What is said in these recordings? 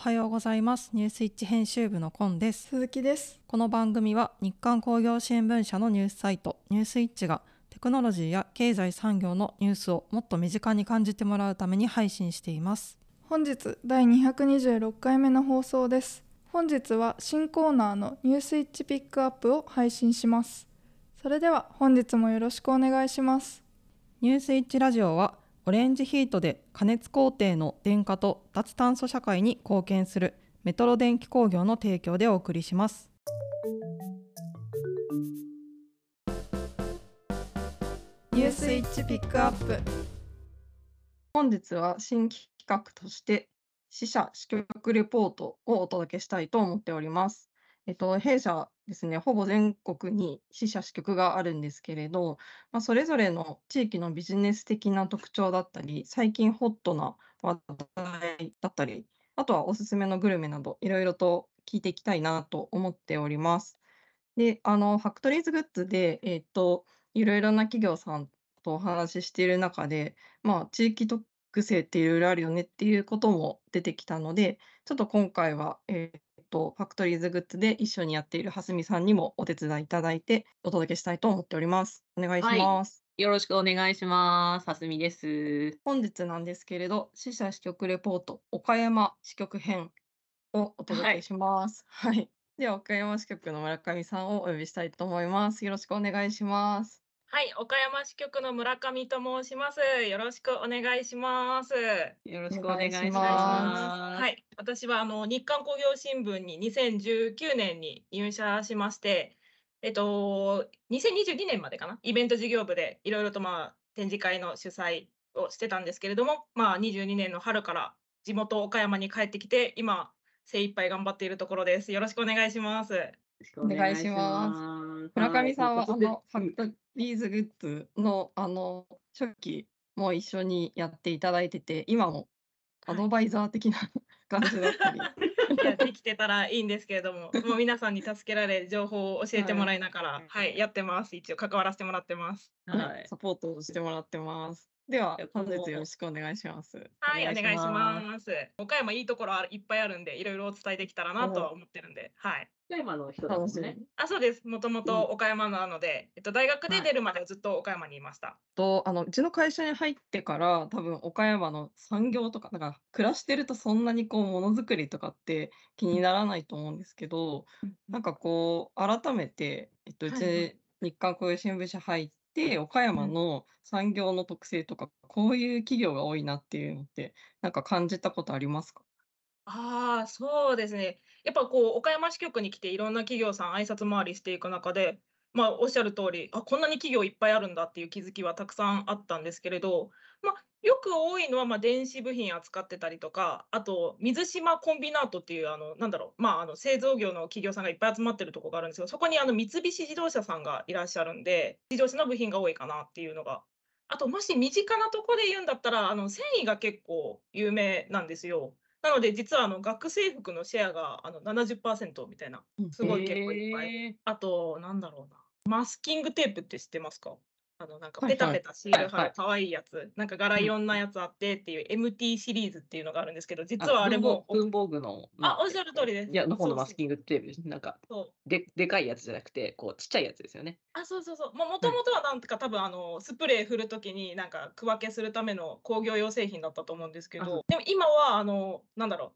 おはようございます。ニュースイッチ編集部のコンです。鈴木です。この番組は日刊工業新聞社のニュースサイトニュースイッチがテクノロジーや経済産業のニュースをもっと身近に感じてもらうために配信しています。本日第226回目の放送です。本日は新コーナーのニュースイッチピックアップを配信します。それでは本日もよろしくお願いします。ニュースイッチラジオはオレンジヒートで加熱工程の電化と脱炭素社会に貢献するメトロ電機工業の提供でお送りします。ニュースイッチピックアップ。本日は新企画として支社支局レポートをお届けしたいと思っております。弊社ですね、ほぼ全国に支社支局があるんですけれど、それぞれの地域のビジネス的な特徴だったり、最近ホットな話題だったり、あとはおすすめのグルメなど、いろいろと聞いていきたいなと思っております。で、ファクトリーズグッズで、いろいろな企業さんとお話ししている中で、地域特性っていろいろあるよねっていうことも出てきたので、ちょっと今回は、ファクトリーズグッズで一緒にやっている蓮見さんにもお手伝いいただいてお届けしたいと思っております。お願いします。はい、よろしくお願いします。蓮見です。本日なんですけれど、支社支局レポート岡山支局編をお届けします。はい、では岡山支局の村上さんをお呼びしたいと思います。よろしくお願いします。はい、岡山支局の村上と申します。よろしくお願いします。よろしくお願いします。はい、私は日刊工業新聞に2019年に入社しまして、2022年までかな、イベント事業部でいろいろと展示会の主催をしてたんですけれども、22年の春から地元岡山に帰ってきて、今精一杯頑張っているところです。よろしくお願いします。お願いします。村上さんはファクトリーズグッズの初期も一緒にやっていただいてて、今もアドバイザー的な感じだったり、やってきてたらいいんですけれども、もう皆さんに助けられ情報を教えてもらいながら、やってます。一応関わらせてもらってます。はい、サポートをしてもらってます。では本日よろしくお願いします。はい、お願いします。岡山いいところいっぱいあるんで、いろいろお伝えできたらなとは思ってるんで、はい。岡山の人なんですね。そうです。もともと岡山なので、大学で出るまでずっと岡山にいました。うちの会社に入ってから、多分岡山の産業とか、なんか暮らしてるとそんなにものづくりとかって気にならないと思うんですけど、なんか改めてうち日刊工業新聞社入って。で岡山の産業の特性とか、こういう企業が多いなっていうのってなんか感じたことありますか？そうですね。やっぱ岡山支局に来ていろんな企業さん挨拶回りしていく中で、おっしゃる通り、こんなに企業いっぱいあるんだっていう気づきはたくさんあったんですけれど、よく多いのは電子部品扱ってたりとか、あと水島コンビナートっていう製造業の企業さんがいっぱい集まってるところがあるんですけど、そこに三菱自動車さんがいらっしゃるんで、自動車の部品が多いかなっていうのが、あともし身近なところで言うんだったら繊維が結構有名なんですよ。なので実は学生服のシェアが70% みたいな、すごい結構いっぱい。あとマスキングテープって知ってますか？なんかペタペタシール貼る可愛いやつ、なんか柄いろんなやつあってっていう MT シリーズっていうのがあるんですけど、実はあれも文房具のおっしゃる通りです。いやの方のマスキングテープです。なんかでかいやつじゃなくてちっちゃいやつですよね。そうそうそう。もともとはなんか多分スプレー振るときになんか区分けするための工業用製品だったと思うんですけど、でも今は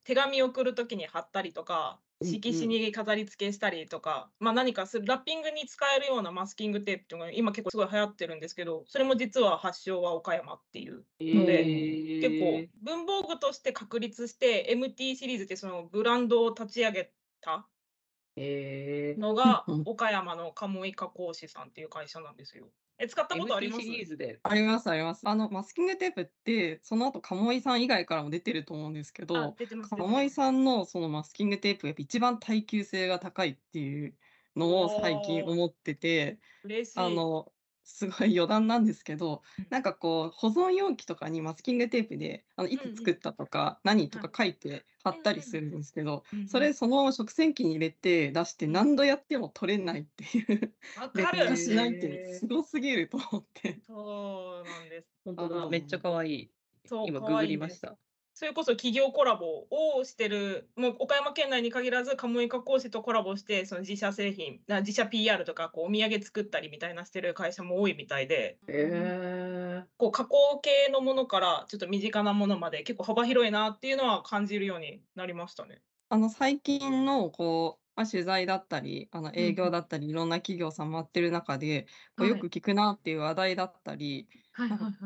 手紙送るときに貼ったりとか、色紙に飾り付けしたりとか、何かラッピングに使えるようなマスキングテープとか今結構すごい流行ってるんですけど、それも実は発祥は岡山っていうので、結構文房具として確立して MT シリーズってそのブランドを立ち上げたのが岡山の鴨井加工師さんっていう会社なんですよ。使ったことあります？ MT シリーズであります、あります。マスキングテープってその後鴨井さん以外からも出てると思うんですけど、鴨井さんのそのマスキングテープが一番耐久性が高いっていうのを最近思ってて、すごい余談なんですけど、なんか保存容器とかにマスキングテープでいつ作ったとか何とか書いて貼ったりするんですけど、その食洗機に入れて出して何度やっても取れないっていう、劣化しないっていうのすごすぎると思って。そうなんです。本当だ、めっちゃ可愛い。今ググりました。それこそ企業コラボをしてる、もう岡山県内に限らず、カモイ加工紙とコラボして、その自社製品、自社 PR とか、こうお土産作ったりみたいなしてる会社も多いみたいで、こう加工系のものから、ちょっと身近なものまで、結構幅広いなっていうのは感じるようになりましたね。最近のこう、取材だったり、営業だったり、いろんな企業さん回ってる中で、こうよく聞くなっていう話題だったり、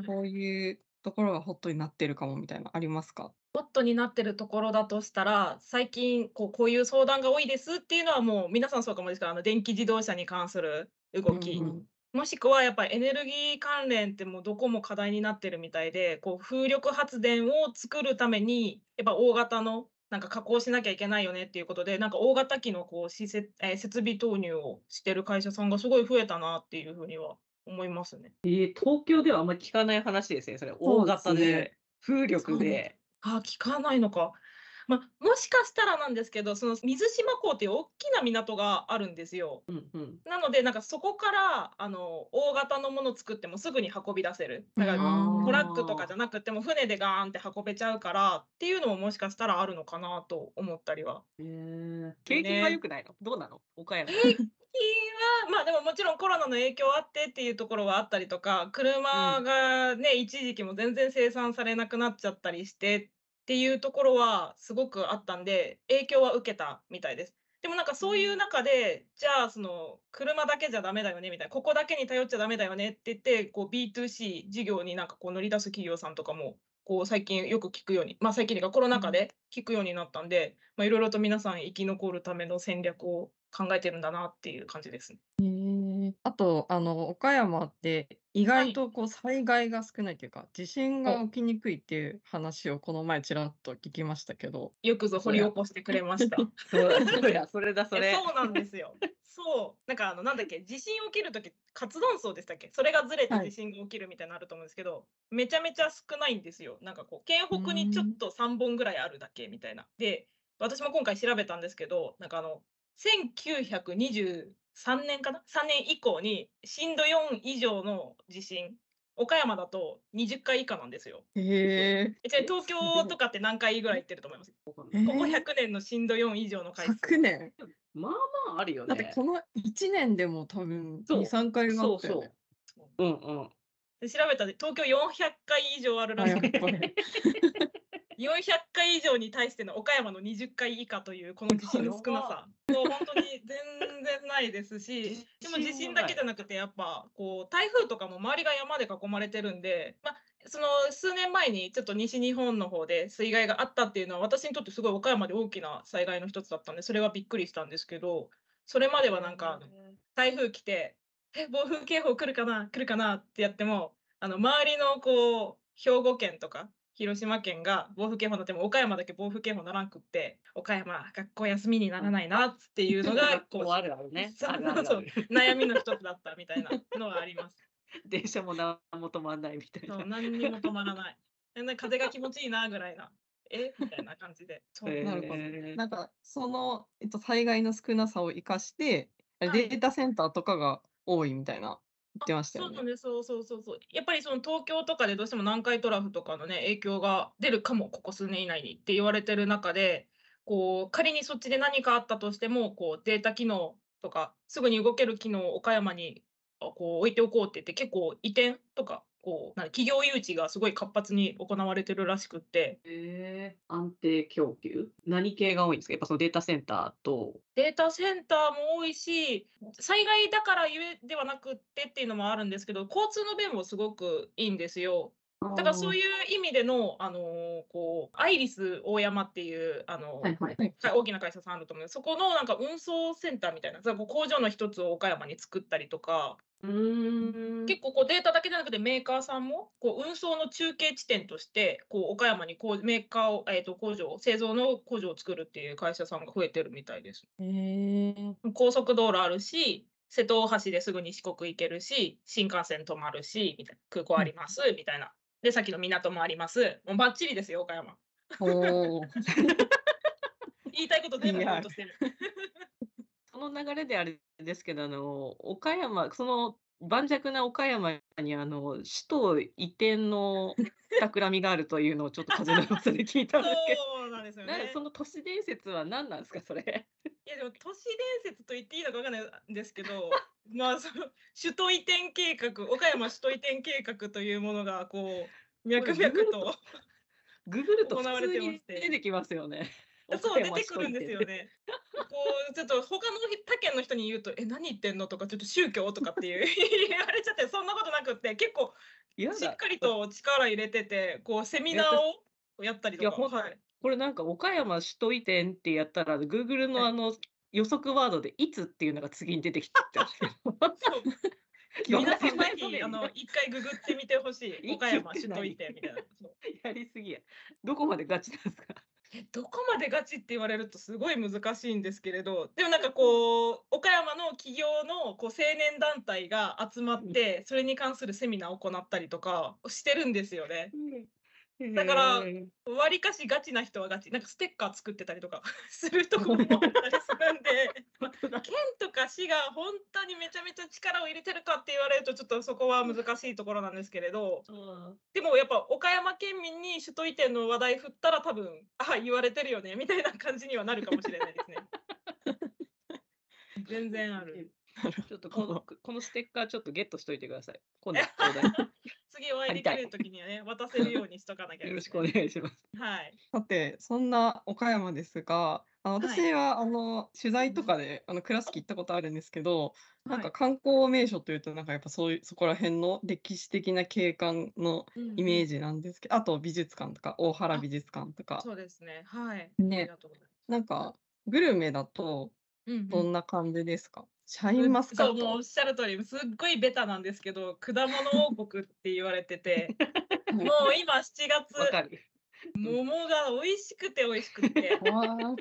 こういうところがホットになってるかもみたいなありますか？ホットになってるところだとしたら、最近こういう相談が多いですっていうのはもう皆さんそうかもですから、電気自動車に関する動き、もしくはやっぱりエネルギー関連ってもうどこも課題になってるみたいで、こう風力発電を作るためにやっぱ大型のなんか加工しなきゃいけないよねっていうことで、なんか大型機のこう設備投入をしてる会社さんがすごい増えたなっていうふうには思いますね。東京ではあんまり聞かない話ですね、それ。大型で、風力で。あ、聞かないのか。もしかしたらなんですけど、その水島港っていう大きな港があるんですよ。なので、なんかそこから大型のもの作ってもすぐに運び出せる。だからトラックとかじゃなくても船でガーンって運べちゃうからっていうのももしかしたらあるのかなと思ったりは。景気が良くないの？どうなの？岡山。でももちろんコロナの影響あってっていうところはあったりとか、車がね、一時期も全然生産されなくなっちゃったりしてっていうところはすごくあったんで、影響は受けたみたいです。でもなんかそういう中で、じゃあその車だけじゃダメだよねみたいな、ここだけに頼っちゃダメだよねって言って、B2C 事業になんかこう乗り出す企業さんとかも最近よく聞くように、最近がコロナ禍で聞くようになったんで、いろいろと皆さん生き残るための戦略を考えてるんだなっていう感じですね。あと岡山って意外と災害が少ないというか、地震が起きにくいっていう話をこの前ちらっと聞きましたけど、よくぞ掘り起こしてくれました。それだ。そうなんですよ。なんかなんだっけ、地震起きるとき活断層でしたっけ、それがずれて地震が起きるみたいなのあると思うんですけど、めちゃめちゃ少ないんですよ。なんか県北にちょっと3本ぐらいあるだけみたいな。で、私も今回調べたんですけど、なんか1923年かな3年以降に震度4以上の地震、岡山だと20回以下なんですよ。東京とかって何回ぐらい行ってると思います？ここ100年の震度4以上の回数。100年まあまああるよね。だってこの1年でも多分2、3回があったよね。調べたら東京400回以上あるらしくて、400回以上に対しての岡山の20回以下というこの地震の少なさ、本当に全然ないですし、でも地震だけじゃなくて、やっぱ台風とかも周りが山で囲まれてるんで、その数年前にちょっと西日本の方で水害があったっていうのは、私にとってすごい岡山で大きな災害の一つだったんで、それはびっくりしたんですけど、それまではなんか台風来て、暴風警報来るかなってやっても、周りの兵庫県とか広島県が暴風警報になっても、岡山だけ暴風警報ならんくって、岡山学校休みにならないなっていうのが悩みの一つだったみたいなのはあります。電車も何も止まんないみたいな。何にも止まらない風が気持ちいいなぐらいなみたいな感じで。なんかその災害の少なさを生かしてデータセンターとかが多いみたいな。そうそうそう。やっぱりその東京とかでどうしても南海トラフとかのね、影響が出るかも、ここ数年以内にって言われてる中で、仮にそっちで何かあったとしても、データ機能とかすぐに動ける機能を岡山に置いておこうって言って、結構移転とか企業誘致がすごい活発に行われてるらしくって。安定供給、何系が多いんですか？やっぱそのデータセンターと。データセンターも多いし、災害だからゆえではなくってっていうのもあるんですけど、交通の便もすごくいいんですよ。だからそういう意味での、アイリス大山っていう大きな会社さんあると思う。そこのなんか運送センターみたいな工場の一つを岡山に作ったりとか、結構データだけじゃなくてメーカーさんも運送の中継地点として岡山にメーカーを、工場、製造の工場を作るっていう会社さんが増えてるみたいです。高速道路あるし、瀬戸大橋ですぐに四国行けるし、新幹線止まるしみたいな、空港ありますみたいな。で、さっきの港もあります。もうバッチリですよ、岡山。言いたいこと全部言おうとしてる。その流れであれですけど、岡山、その盤石な岡山に首都移転の企みがあるというのをちょっと風の噂で聞いたんですけどそうなんですよね。その都市伝説は何なんですかそれ。いやでも都市伝説と言っていいのか分からないんですけどまあその首都移転計画、岡山首都移転計画というものがこう脈々とググると普通に出てきますよね。そう出てくるんですよね。こうちょっと他の他県の人に言うと「え何言ってんの?」とか「ちょっと宗教?」とかっていう言われちゃって、そんなことなくって結構しっかりと力入れてて、こうセミナーをやったりとか。はい、これなんか岡山首都移転ってやったら Google のあの予測ワードで「いつ?」っていうのが次に出てきたって。皆さんぜひ一回ググってみてほしい。岡山首都移転みたいな。やりすぎや。どこまでガチなんですか。どこまでガチって言われるとすごい難しいんですけれど、でもなんかこう岡山の企業のこう青年団体が集まってそれに関するセミナーを行ったりとかしてるんですよね。だからわりかしガチな人はガチ、なんかステッカー作ってたりとかするところもあったりするんで県とか市が本当にめちゃめちゃ力を入れてるかって言われるとちょっとそこは難しいところなんですけれど、でもやっぱ岡山県民に首都移転の話題振ったら多分あ言われてるよねみたいな感じにはなるかもしれないですね。全然ある。ちょっとこのステッカーちょっとゲットしといてください。今度次お会いできる時にはね渡せるようにしとかなきゃ、ね、よろしくお願いします。はい。さてそんな岡山ですが、私は取材とかで倉敷行ったことあるんですけど、なんか観光名所というとなんかやっぱそういうそこら辺の歴史的な景観のイメージなんですけど、あと美術館とか大原美術館とか。そうですね。はい。ね。なんかグルメだとどんな感じですか。シャインマスカット。そう、もうおっしゃる通り、すっごいベタなんですけど、果物王国って言われてて、もう今7月、桃が美味しくて美味しくて、で桃の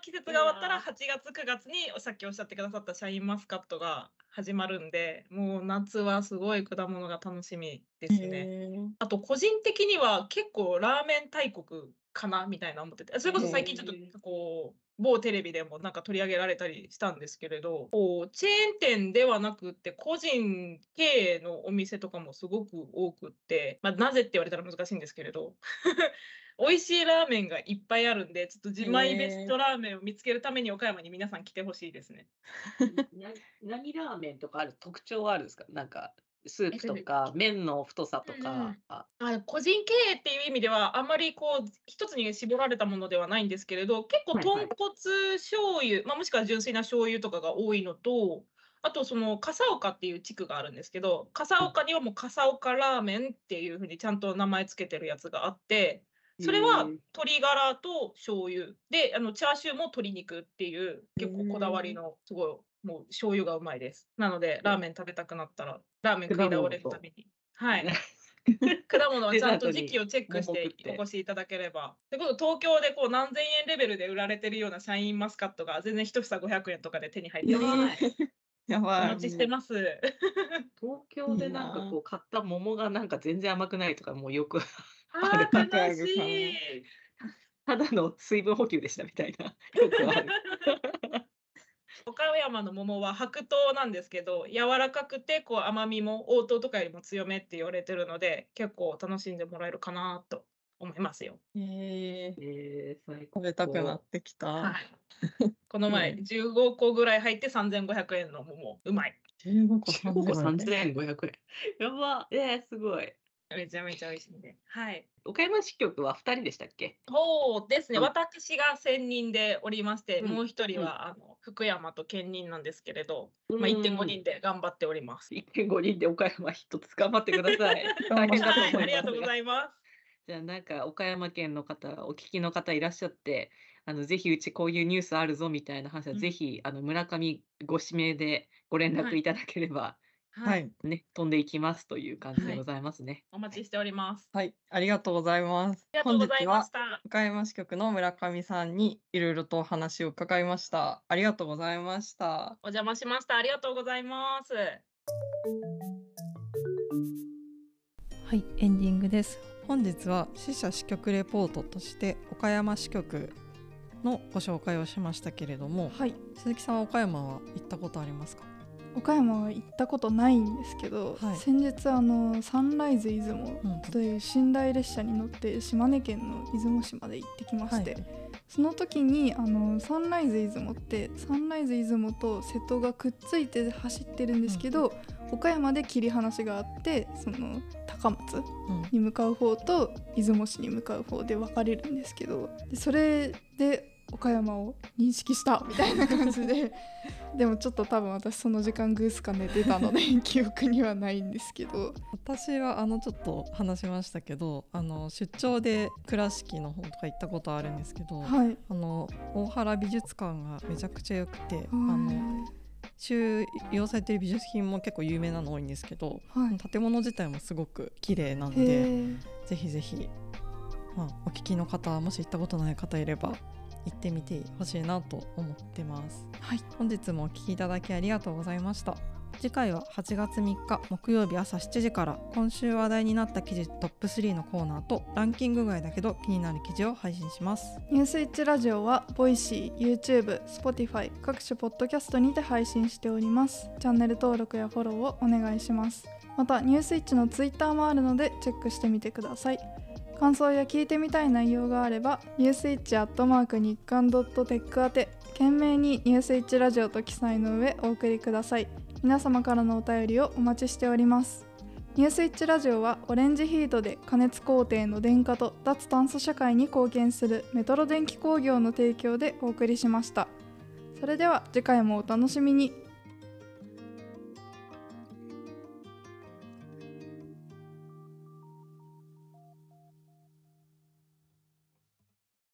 季節が終わったら8月9月にさっきおっしゃってくださったシャインマスカットが始まるんで、もう夏はすごい果物が楽しみですね。あと個人的には結構ラーメン大国かなみたいな思ってて、それこそ最近ちょっとこう。某テレビでもなんか取り上げられたりしたんですけれど、チェーン店ではなくって個人経営のお店とかもすごく多くって、まあ、なぜって言われたら難しいんですけれど美味しいラーメンがいっぱいあるんで、ちょっと自前ベストラーメンを見つけるために岡山に皆さん来てほしいですね。何ラーメンとかある特徴はあるんですか。なんかスープとか麺の太さとか、個人経営っていう意味ではあんまりこう一つに絞られたものではないんですけれど、結構豚骨醤油、もしくは純粋な醤油とかが多いのと、あとその笠岡っていう地区があるんですけど、笠岡にはもう笠岡ラーメンっていうふうにちゃんと名前つけてるやつがあって、それは鶏ガラと醤油でチャーシューも鶏肉っていう結構こだわりのすごい。もう醤油がうまいです。なのでラーメン食べたくなったらラーメン食い倒れるために、はい、果物はちゃんと時期をチェックしてお越しいただければ。ってこと東京でこう何千円レベルで売られてるようなシャインマスカットが全然一房500円とかで手に入ってます。やばい。お待ちしてます。東京でなんかこう買った桃がなんか全然甘くないとかもうよくある。悲しい。ただの水分補給でしたみたいな。よくある。岡山の桃は白桃なんですけど、柔らかくてこう甘みも黄桃とかよりも強めって言われてるので、結構楽しんでもらえるかなと思いますよ。食べたくなってきた。はい、この前15個ぐらい入って3500円の桃、うまい。15個3500円。やば。すごい。めちゃめちゃ美味しいんで。はい。岡山支局は2人でしたっけ？そうですね。私が専任でおりまして、もう一人は福山と兼任なんですけれど、まあ 1.5 人で頑張っております。1.5 人で岡山一つ頑張ってください。大変だと思います。ありがとうございます。じゃあなんか岡山県の方、お聞きの方いらっしゃって、ぜひうちこういうニュースあるぞみたいな話は、ぜひ村上ご指名でご連絡いただければ。はいね、飛んでいきますという感じでございますね。お待ちしております。はい、ありがとうございます。本日は岡山支局の村上さんにいろいろとお話を伺いました。ありがとうございました。お邪魔しました。ありがとうございます。はい、エンディングです。本日は支社支局レポートとして岡山支局のご紹介をしましたけれども、はい、鈴木さんは岡山は行ったことありますか？岡山は行ったことないんですけど、はい、先日サンライズ出雲という寝台列車に乗って島根県の出雲市まで行ってきまして、はい、その時にサンライズ出雲ってサンライズ出雲と瀬戸がくっついて走ってるんですけど、うん、岡山で切り離しがあってその高松に向かう方と出雲市に向かう方で分かれるんですけど、でそれで岡山を認識したみたいな感じででもちょっと多分私その時間グースか寝てたので記憶にはないんですけど、私はちょっと話しましたけど出張で倉敷の方とか行ったことあるんですけど、はい、大原美術館がめちゃくちゃ良くて、はい、収容されてる美術品も結構有名なの多いんですけど、はい、建物自体もすごく綺麗なのでぜひぜひ、まあ、お聞きの方もし行ったことない方いれば行ってみてほしいなと思ってます、はい、本日もお聞きいただきありがとうございました。次回は8月3日木曜日朝7時から今週話題になった記事トップ3のコーナーとランキング外だけど気になる記事を配信します。ニュースイッチラジオはボイシー、YouTube、Spotify 各種ポッドキャストにて配信しております。チャンネル登録やフォローをお願いします。またニュースイッチの Twitter もあるのでチェックしてみてください。感想や聞いてみたい内容があればnewswitch@日刊.tech 宛て、懸命にニュースイッチラジオと記載の上お送りください。皆様からのお便りをお待ちしております。ニュースイッチラジオはオレンジヒートで加熱工程の電化と脱炭素社会に貢献するメトロ電機工業の提供でお送りしました。それでは次回もお楽しみに。